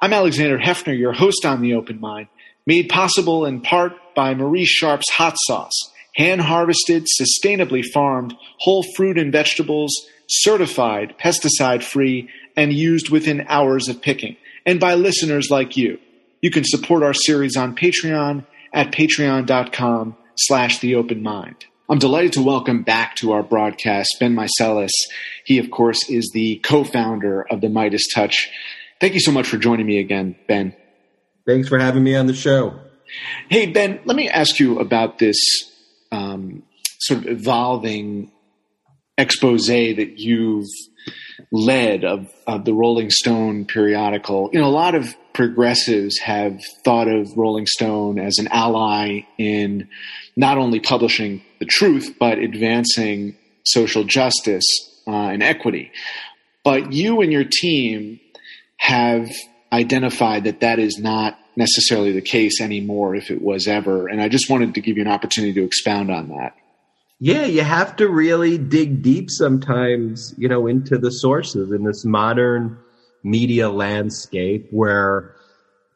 I'm Alexander Heffner, your host on The Open Mind, made possible in part by Marie Sharp's Hot Sauce, hand-harvested, sustainably farmed, whole fruit and vegetables, certified, pesticide-free, and used within hours of picking, and by listeners like you. You can support our series on Patreon at patreon.com/theopenmind. I'm delighted to welcome back to our broadcast Ben Meiselas. He, of course, is the co-founder of the Meidas Touch. Thank you so much for joining me again, Ben. Thanks for having me on the show. Hey, Ben, let me ask you about this sort of evolving expose that you've led of the Rolling Stone periodical. You know, a lot of progressives have thought of Rolling Stone as an ally in not only publishing the truth, but advancing social justice and equity. But you and your team have identified that that is not necessarily the case anymore, if it was ever. And I just wanted to give you an opportunity to expound on that. Yeah, you have to really dig deep sometimes, you know, into the sources in this modern media landscape where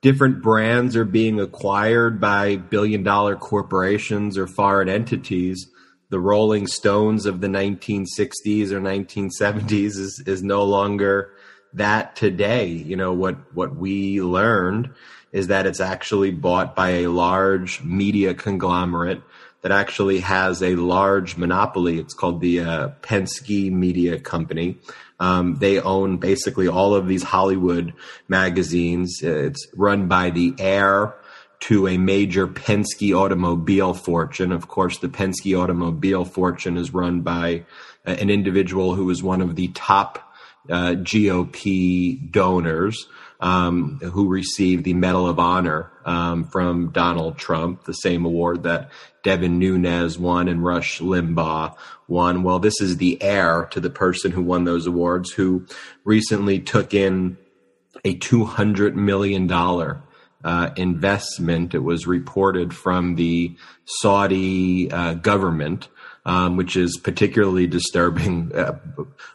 different brands are being acquired by billion-dollar corporations or foreign entities. The Rolling Stones of the 1960s or 1970s is no longer that today. You know, what we learned is that it's actually bought by a large media conglomerate that actually has a large monopoly. It's called the Penske Media Company. They own basically all of these Hollywood magazines. It's run by the heir to a major Penske automobile fortune. Of course, the Penske automobile fortune is run by an individual who is one of the top GOP donors, who received the Medal of Honor from Donald Trump, the same award that Devin Nunes won and Rush Limbaugh won. Well, this is the heir to the person who won those awards, who recently took in a $200 million investment. It was reported from the Saudi government, which is particularly disturbing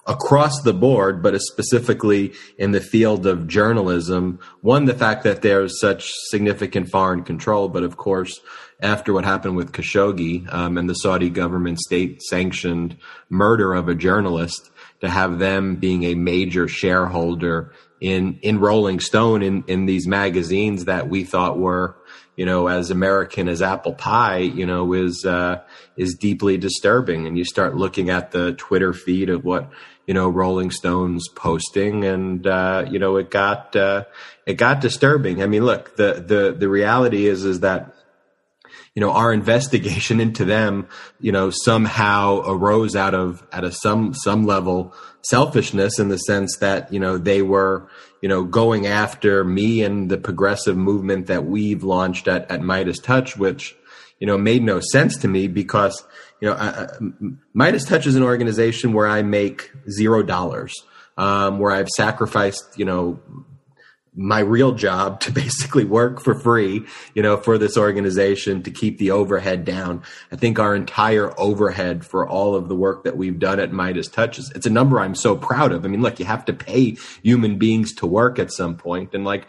across the board, but specifically in the field of journalism. One, the fact that there's such significant foreign control, but of course, after what happened with Khashoggi and the Saudi government state-sanctioned murder of a journalist, to have them being a major shareholder in Rolling Stone, in these magazines that we thought were, you know, as American as apple pie, you know, is deeply disturbing. And you start looking at the Twitter feed of what, you know, Rolling Stone's posting, and you know, it got disturbing. I mean, look, the reality is that, you know, our investigation into them, you know, somehow arose out of some level selfishness, in the sense that, you know, they were, you know, going after me and the progressive movement that we've launched at MeidasTouch, which, you know, made no sense to me, because, you know, MeidasTouch is an organization where I make $0, where I've sacrificed, you know, my real job to basically work for free, you know, for this organization to keep the overhead down. I think our entire overhead for all of the work that we've done at MeidasTouch, it's a number I'm so proud of. I mean, look, you have to pay human beings to work at some point. And like,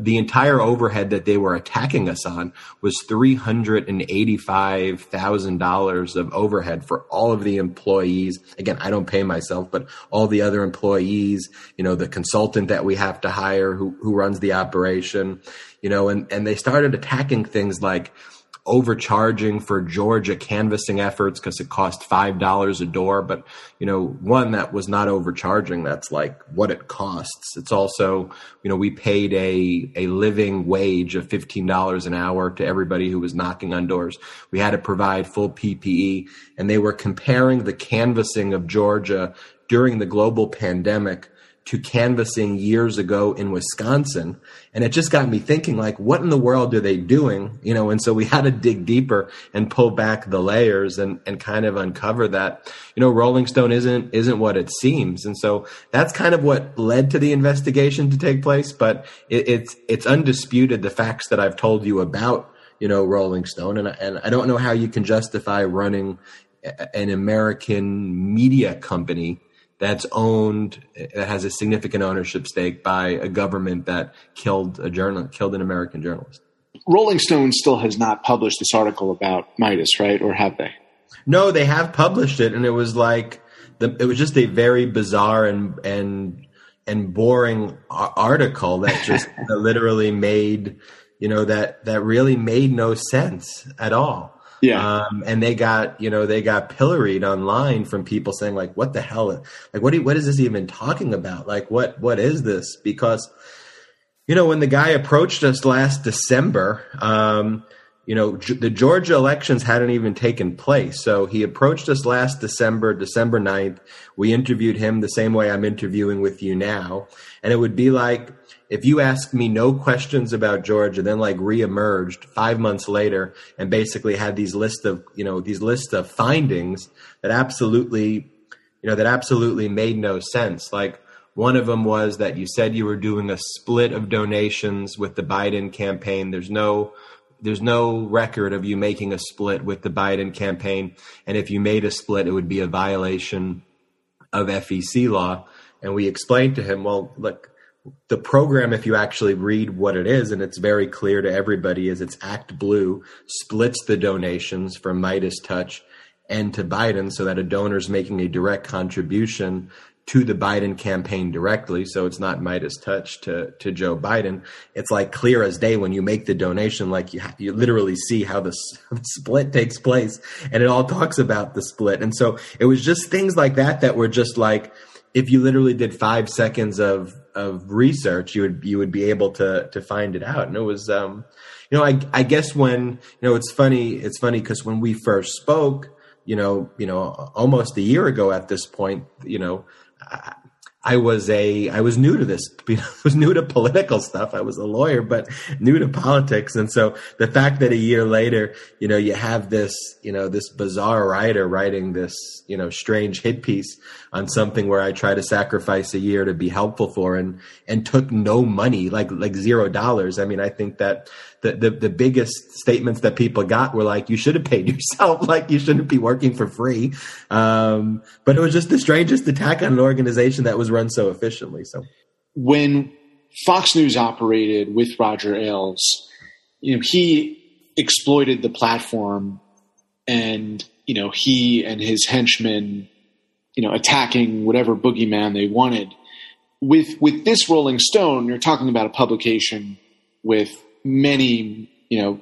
the entire overhead that they were attacking us on was $385,000 of overhead for all of the employees. Again, I don't pay myself, but all the other employees, you know, the consultant that we have to hire who runs the operation, you know, and they started attacking things like overcharging for Georgia canvassing efforts because it cost $5 a door. But, you know, one, that was not overcharging. That's like what it costs. It's also, you know, we paid a living wage of $15 an hour to everybody who was knocking on doors. We had to provide full PPE, and they were comparing the canvassing of Georgia during the global pandemic to canvassing years ago in Wisconsin. And it just got me thinking, like, what in the world are they doing? You know, and so we had to dig deeper and pull back the layers and kind of uncover that, you know, Rolling Stone isn't what it seems. And so that's kind of what led to the investigation to take place. But it's undisputed, the facts that I've told you about, you know, Rolling Stone. And I don't know how you can justify running an American media company that's owned, that has a significant ownership stake by a government that killed a journalist, killed an American journalist. Rolling Stone still has not published this article about Meidas, right? Or have they? No, they have published it. And it was like, it was just a very bizarre and boring article that just literally made, you know, that really made no sense at all. Yeah. And they got, you know, they got pilloried online from people saying like, what the hell? Like, what is this even talking about? Like, what is this? Because, you know, when the guy approached us last December, you know, the Georgia elections hadn't even taken place. So he approached us last December, December 9th. We interviewed him the same way I'm interviewing with you now. And it would be like, if you asked me no questions about Georgia, then like reemerged 5 months later and basically had these list of, you know, these list of findings that absolutely made no sense. Like one of them was that you said you were doing a split of donations with the Biden campaign. There's no record of you making a split with the Biden campaign. And if you made a split, it would be a violation of FEC law. And we explained to him, well, look, the program, if you actually read what it is, and it's very clear to everybody, is it's Act Blue splits the donations from MeidasTouch and to Biden so that a donor is making a direct contribution to the Biden campaign directly. So it's not MeidasTouch to Joe Biden. It's like clear as day when you make the donation, like you literally see how the split takes place, and it all talks about the split. And so it was just things like that were just like, if you literally did 5 seconds of research, you would be able to find it out. And it was, you know, I guess when, you know, it's funny because when we first spoke, you know, almost a year ago at this point, you know, I was new to this, you know, I was new to political stuff. I was a lawyer, but new to politics. And so the fact that a year later, you know, you have this, you know, this bizarre writer writing this, you know, strange hit piece on something where I try to sacrifice a year to be helpful for and took no money, like $0. I mean, I think that the biggest statements that people got were like, you should have paid yourself, like you shouldn't be working for free. But it was just the strangest attack on an organization that was run so efficiently. So when Fox News operated with Roger Ailes, you know, he exploited the platform and, you know, he and his henchmen, you know, attacking whatever boogeyman they wanted. With this Rolling Stone, you're talking about a publication with many, you know,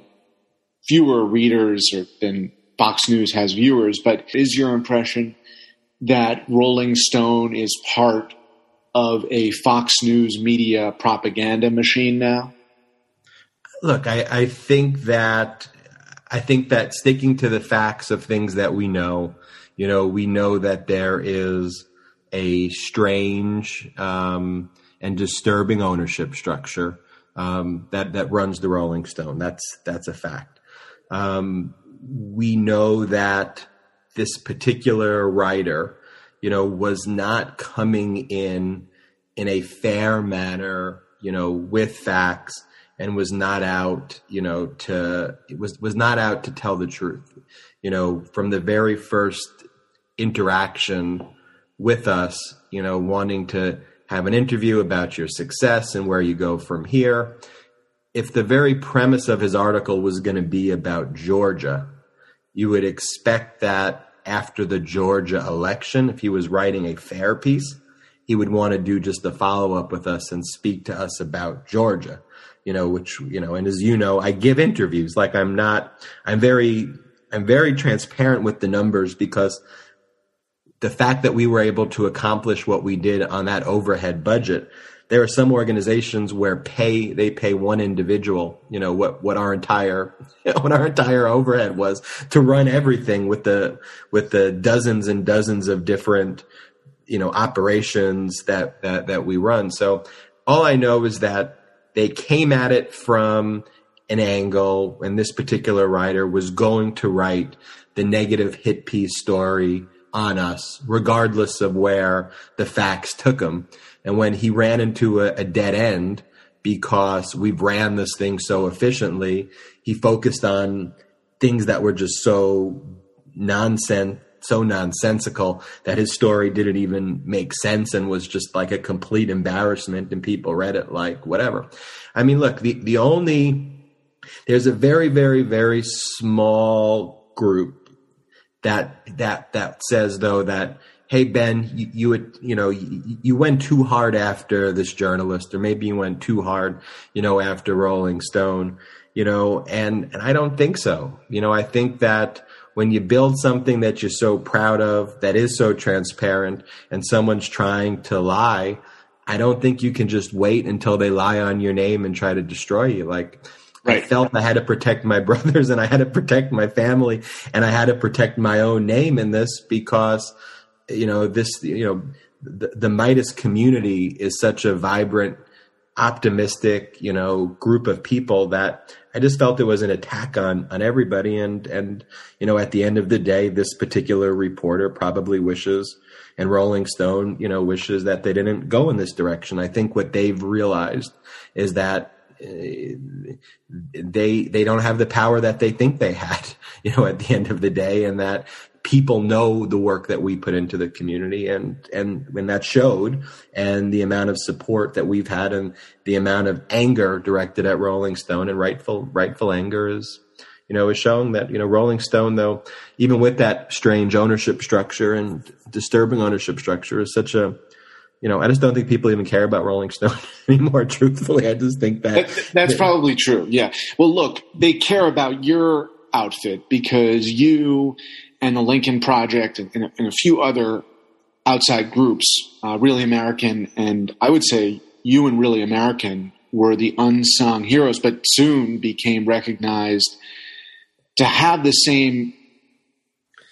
fewer readers than Fox News has viewers, but is your impression that Rolling Stone is part of a Fox News media propaganda machine now? Look, I think that sticking to the facts of things that we know, you know, we know that there is a strange and disturbing ownership structure that runs the Rolling Stone. That's a fact. We know that this particular writer, you know, was not coming in a fair manner, you know, with facts, and was not out, you know, was not out to tell the truth. You know, from the very first interaction with us, you know, wanting to have an interview about your success and where you go from here. If the very premise of his article was going to be about Georgia, you would expect that after the Georgia election, if he was writing a fair piece, he would want to do just a follow-up with us and speak to us about Georgia, you know, which, you know, and as you know, I give interviews. Like I'm very transparent with the numbers, because the fact that we were able to accomplish what we did on that overhead budget, there are some organizations where they pay one individual, you know, what our entire overhead was to run everything with the dozens and dozens of different, you know, operations that we run. So all I know is that they came at it from an angle, and this particular writer was going to write the negative hit piece story on us, regardless of where the facts took him. And when he ran into a dead end, because we've ran this thing so efficiently, he focused on things that were just so nonsense, so nonsensical that his story didn't even make sense and was just like a complete embarrassment, and people read it like whatever. I mean, look, the only, there's a very, very, very small group that says, though, that, hey, Ben, you went too hard after this journalist, or maybe you went too hard, after Rolling Stone, and I don't think so. I think that when you build something that you're so proud of, that is so transparent, and someone's trying to lie, I don't think you can just wait until they lie on your name and try to destroy you. Like, right. I felt I had to protect my brothers, and I had to protect my family, and I had to protect my own name in this, because, the Meidas community is such a vibrant, optimistic, group of people that I just felt it was an attack on everybody. And at the end of the day, this particular reporter probably wishes, and Rolling Stone, wishes that they didn't go in this direction. I think what they've realized is that they don't have the power that they think they had, at the end of the day, and that people know the work that we put into the community, and when that showed, and the amount of support that we've had, and the amount of anger directed at Rolling Stone, and rightful anger is showing that, Rolling Stone, though, even with that strange ownership structure and disturbing ownership structure, is such a, I just don't think people even care about Rolling Stone anymore, truthfully. I just think that's probably true. Yeah. Well, look, they care about your outfit because you and the Lincoln Project and a few other outside groups, Really American, and I would say you and Really American were the unsung heroes, but soon became recognized to have the same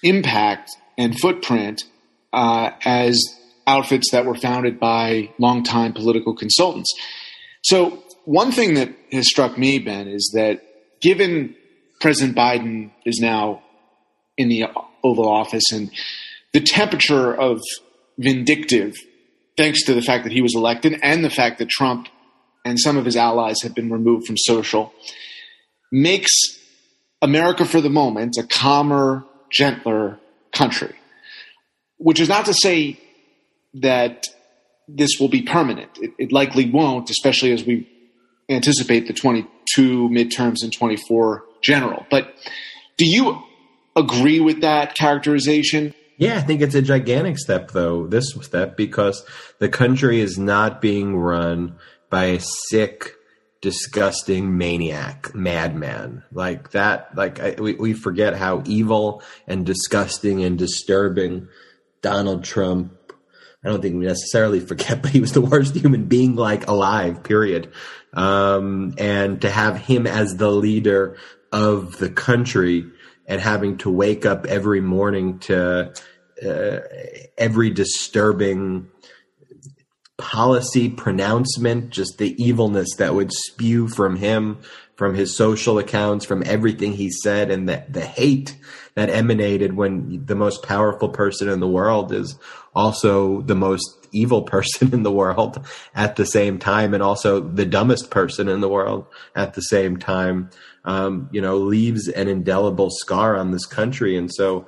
impact and footprint as outfits that were founded by longtime political consultants. So one thing that has struck me, Ben, is that given President Biden is now in the Oval Office, and the temperature of vindictive, thanks to the fact that he was elected and the fact that Trump and some of his allies have been removed from social, makes America for the moment a calmer, gentler country, which is not to say that this will be permanent. It likely won't, especially as we anticipate the 22 midterms and 24 general. But do you agree with that characterization? Yeah, I think it's a gigantic step, though, this step, because the country is not being run by a sick, disgusting maniac, madman like that. Like, we forget how evil and disgusting and disturbing Donald Trump, I don't think we necessarily forget, but he was the worst human being, like, alive, period. And to have him as the leader of the country, and having to wake up every morning to every disturbing policy pronouncement, just the evilness that would spew from him, from his social accounts, from everything he said, and the hate that emanated when the most powerful person in the world is also the most evil person in the world at the same time, and also the dumbest person in the world at the same time, leaves an indelible scar on this country. And so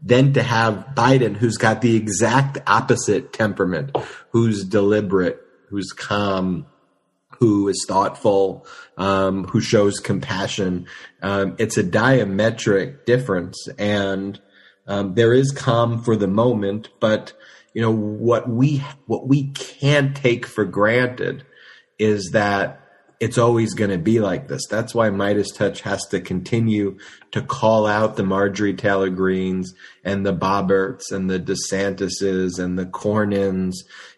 then to have Biden, who's got the exact opposite temperament, who's deliberate, who's calm, who is thoughtful, who shows compassion. It's a diametric difference. And there is calm for the moment, but what we can't take for granted is that it's always going to be like this. That's why MeidasTouch has to continue to call out the Marjorie Taylor Greenes and the Boeberts and the DeSantises and the Cornyns,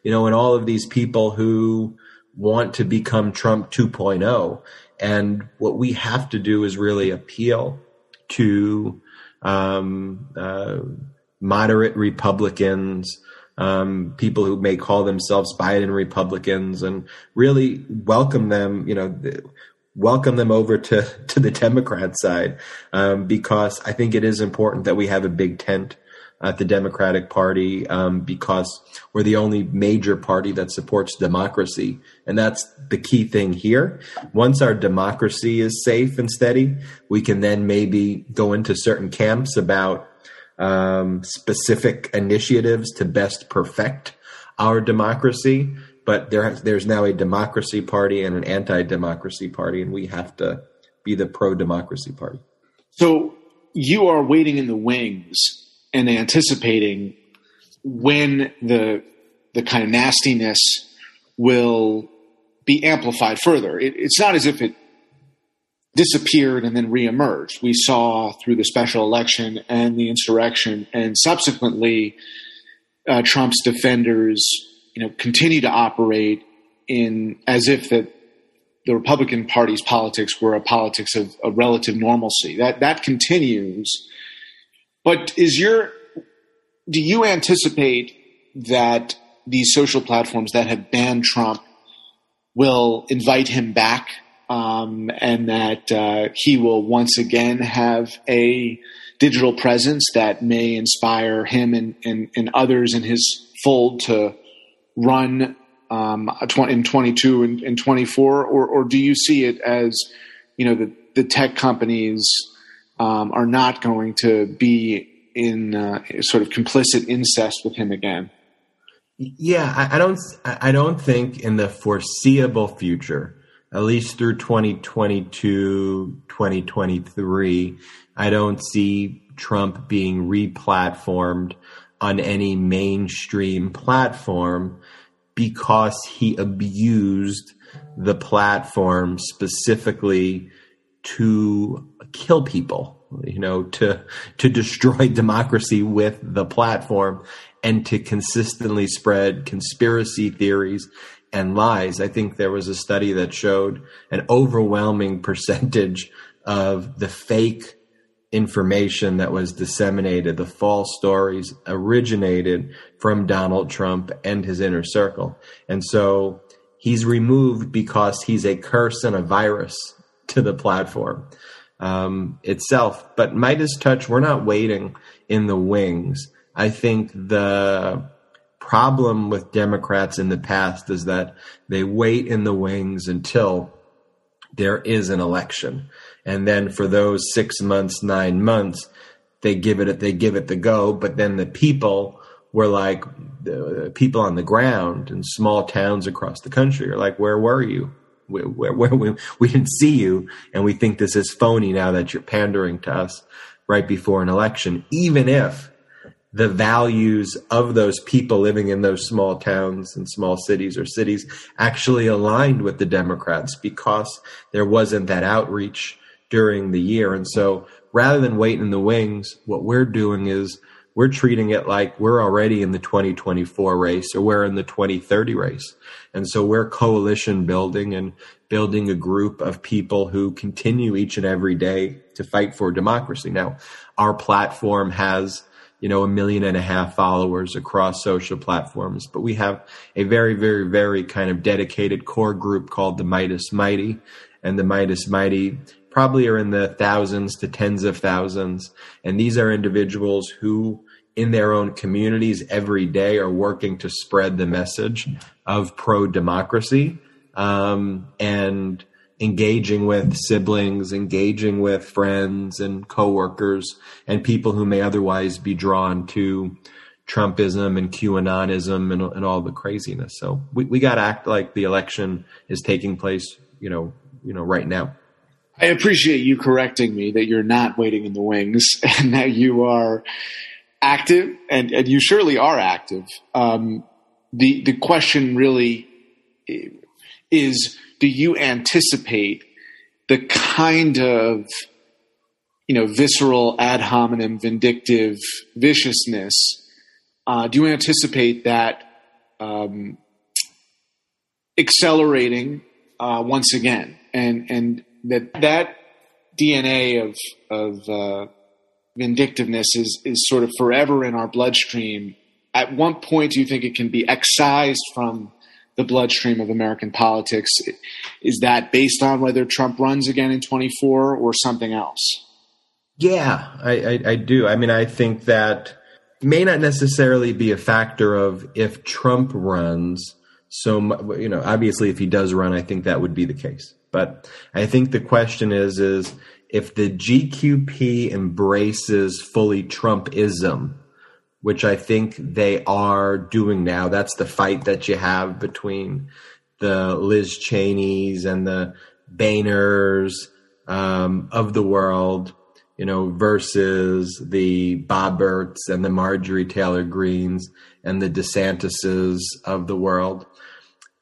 and all of these people who want to become Trump 2.0. And what we have to do is really appeal to moderate Republicans, people who may call themselves Biden Republicans, and really welcome them, welcome them over to the Democrat side, because I think it is important that we have a big tent at the Democratic Party, because we're the only major party that supports democracy. And that's the key thing here. Once our democracy is safe and steady, we can then maybe go into certain camps about specific initiatives to best perfect our democracy. But there's now a democracy party and an anti-democracy party, and we have to be the pro-democracy party. So you are waiting in the wings and anticipating when the kind of nastiness will be amplified further. It's not as if it disappeared and then reemerged. We saw through the special election and the insurrection, and subsequently Trump's defenders, continue to operate as if that the Republican Party's politics were a politics of relative normalcy. That continues. But do you anticipate that these social platforms that have banned Trump will invite him back, and that he will once again have a digital presence that may inspire him and others in his fold to run in 22 and 24, or do you see it as, the tech companies are not going to be in sort of complicit incest with him again? Yeah, I don't think in the foreseeable future, at least through 2022, 2023, I don't see Trump being re-platformed on any mainstream platform, because he abused the platform specifically to kill people, to destroy democracy with the platform and to consistently spread conspiracy theories and lies. I think there was a study that showed an overwhelming percentage of the fake information that was disseminated, the false stories, originated from Donald Trump and his inner circle. And so he's removed because he's a curse and a virus to the platform itself. But MeidasTouch, we're not waiting in the wings. I think the problem with Democrats in the past is that they wait in the wings until there is an election. And then for those 6 months, 9 months, they give it the go. But then the people were like, the people on the ground in small towns across the country are like, where were you? We didn't see you. And we think this is phony now that you're pandering to us right before an election, even if the values of those people living in those small towns and small cities or cities actually aligned with the Democrats, because there wasn't that outreach during the year. And so rather than wait in the wings, what we're doing is we're treating it like we're already in the 2024 race, or we're in the 2030 race. And so we're coalition building and building a group of people who continue each and every day to fight for democracy. Now, our platform has 1.5 million followers across social platforms, but we have a very, very, very kind of dedicated core group called the Meidas Mighty, and the Meidas Mighty probably are in the thousands to tens of thousands. And these are individuals who in their own communities every day are working to spread the message of pro-democracy, and engaging with siblings, engaging with friends and coworkers and people who may otherwise be drawn to Trumpism and QAnonism and all the craziness. So we got to act like the election is taking place, right now. I appreciate you correcting me that you're not waiting in the wings and that you are active, and you surely are active. The question really is, do you anticipate the kind of, visceral, ad hominem, vindictive viciousness? Do you anticipate that accelerating once again, and that DNA of vindictiveness is sort of forever in our bloodstream? At what point do you think it can be excised from the bloodstream of American politics? Is that based on whether Trump runs again in 24 or something else? Yeah, I do. I mean, I think that may not necessarily be a factor of if Trump runs. So, obviously if he does run, I think that would be the case. But I think the question is if the GQP embraces fully Trumpism, which I think they are doing now, that's the fight that you have between the Liz Cheneys and the Boehners of the world, you know, versus the Boeberts and the Marjorie Taylor Greenes and the DeSantises of the world.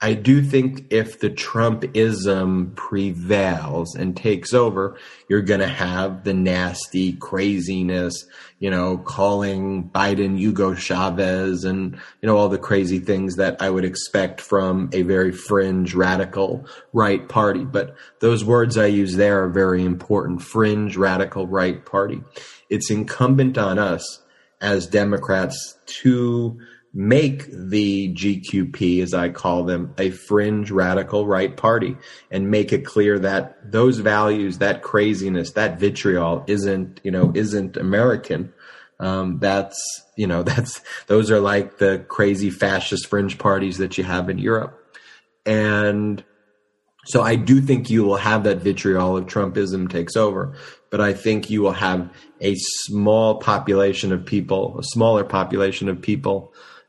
I do think if the Trumpism prevails and takes over, you're going to have the nasty craziness, you know, calling Biden Hugo Chavez and, you know, all the crazy things that I would expect from a very fringe radical right party. But those words I use there are very important, fringe radical right party. It's incumbent on us as Democrats to make the GQP, as I call them, a fringe radical right party, and make it clear that those values, that craziness, that vitriol isn't American. Those are like the crazy fascist fringe parties that you have in Europe. And so I do think you will have that vitriol if Trumpism takes over, but I think you will have a smaller population of people,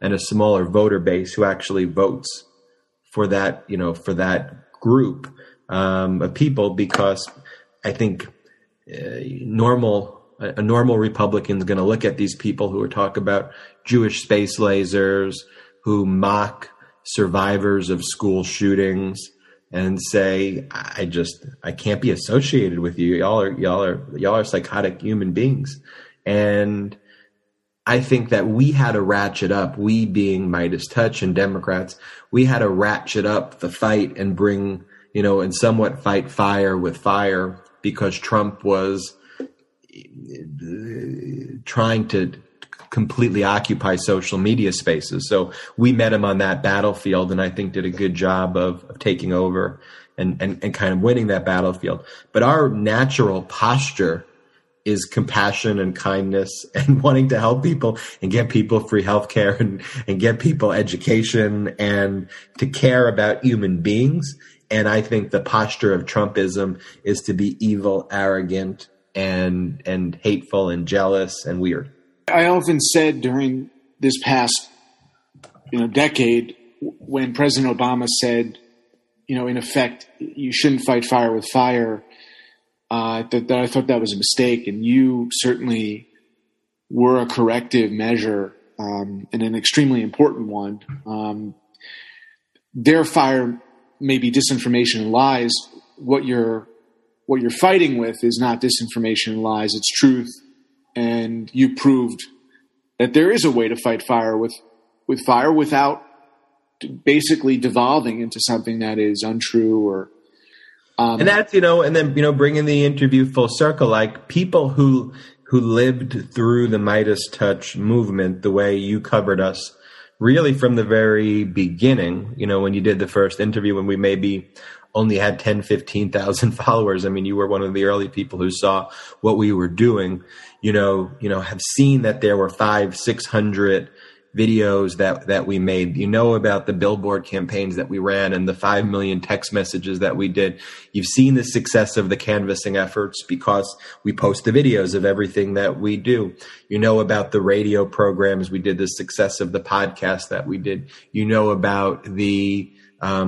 and a smaller voter base who actually votes for that, you know, for that group of people, because I think a normal Republican is going to look at these people who are talking about Jewish space lasers, who mock survivors of school shootings, and say, I can't be associated with you. Y'all are psychotic human beings. And I think that we had to ratchet up, we being MeidasTouch and Democrats, we had to ratchet up the fight and bring, you know, and somewhat fight fire with fire, because Trump was trying to completely occupy social media spaces. So we met him on that battlefield, and I think did a good job of taking over and kind of winning that battlefield. But our natural posture is compassion and kindness and wanting to help people and get people free healthcare and get people education and to care about human beings. And I think the posture of Trumpism is to be evil, arrogant, and hateful and jealous and weird. I often said during this past, decade, when President Obama said, in effect, you shouldn't fight fire with fire, that I thought that was a mistake, and you certainly were a corrective measure, and an extremely important one. Their fire may be disinformation and lies. What you're fighting with is not disinformation and lies; it's truth. And you proved that there is a way to fight fire with fire without basically devolving into something that is untrue or. And that's, bringing the interview full circle, like people who lived through the MeidasTouch movement, the way you covered us really from the very beginning, when you did the first interview, when we maybe only had 10, 15,000 followers. I mean, you were one of the early people who saw what we were doing, have seen that there were 500-600 videos that we made, about the billboard campaigns that we ran and the 5 million text messages that we did. You've seen the success of the canvassing efforts because we post the videos of everything that we do. About the radio programs we did, the success of the podcast that we did, about the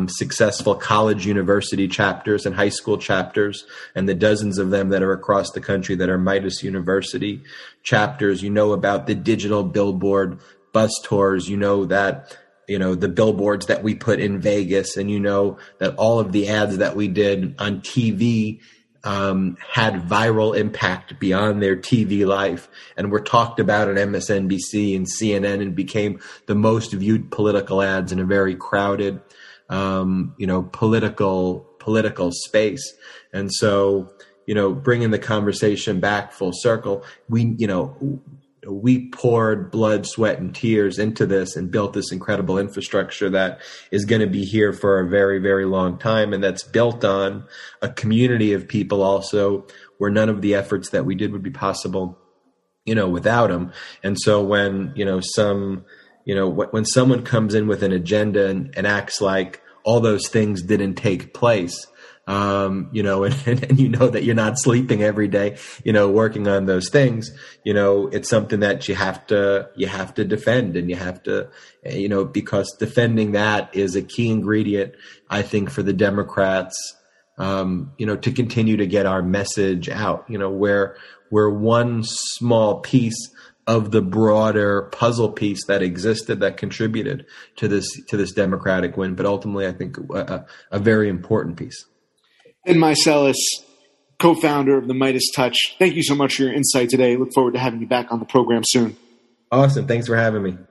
successful college university chapters and high school chapters and the dozens of them that are across the country that are Meidas University chapters, about the digital billboard bus tours, the billboards that we put in Vegas, and that all of the ads that we did on TV had viral impact beyond their TV life and were talked about on MSNBC and CNN and became the most viewed political ads in a very crowded, political space. And so, bringing the conversation back full circle, we poured blood, sweat, and tears into this and built this incredible infrastructure that is going to be here for a very, very long time. And that's built on a community of people also where none of the efforts that we did would be possible, without them. And so when, when someone comes in with an agenda and acts like all those things didn't take place, and you know that you're not sleeping every day, working on those things, it's something that you have to defend, and you have to, because defending that is a key ingredient, I think, for the Democrats, to continue to get our message out, we're one small piece of the broader puzzle piece that existed, that contributed to this Democratic win. But ultimately, I think a very important piece. Ben Meiselas, co-founder of the MeidasTouch. Thank you so much for your insight today. Look forward to having you back on the program soon. Awesome. Thanks for having me.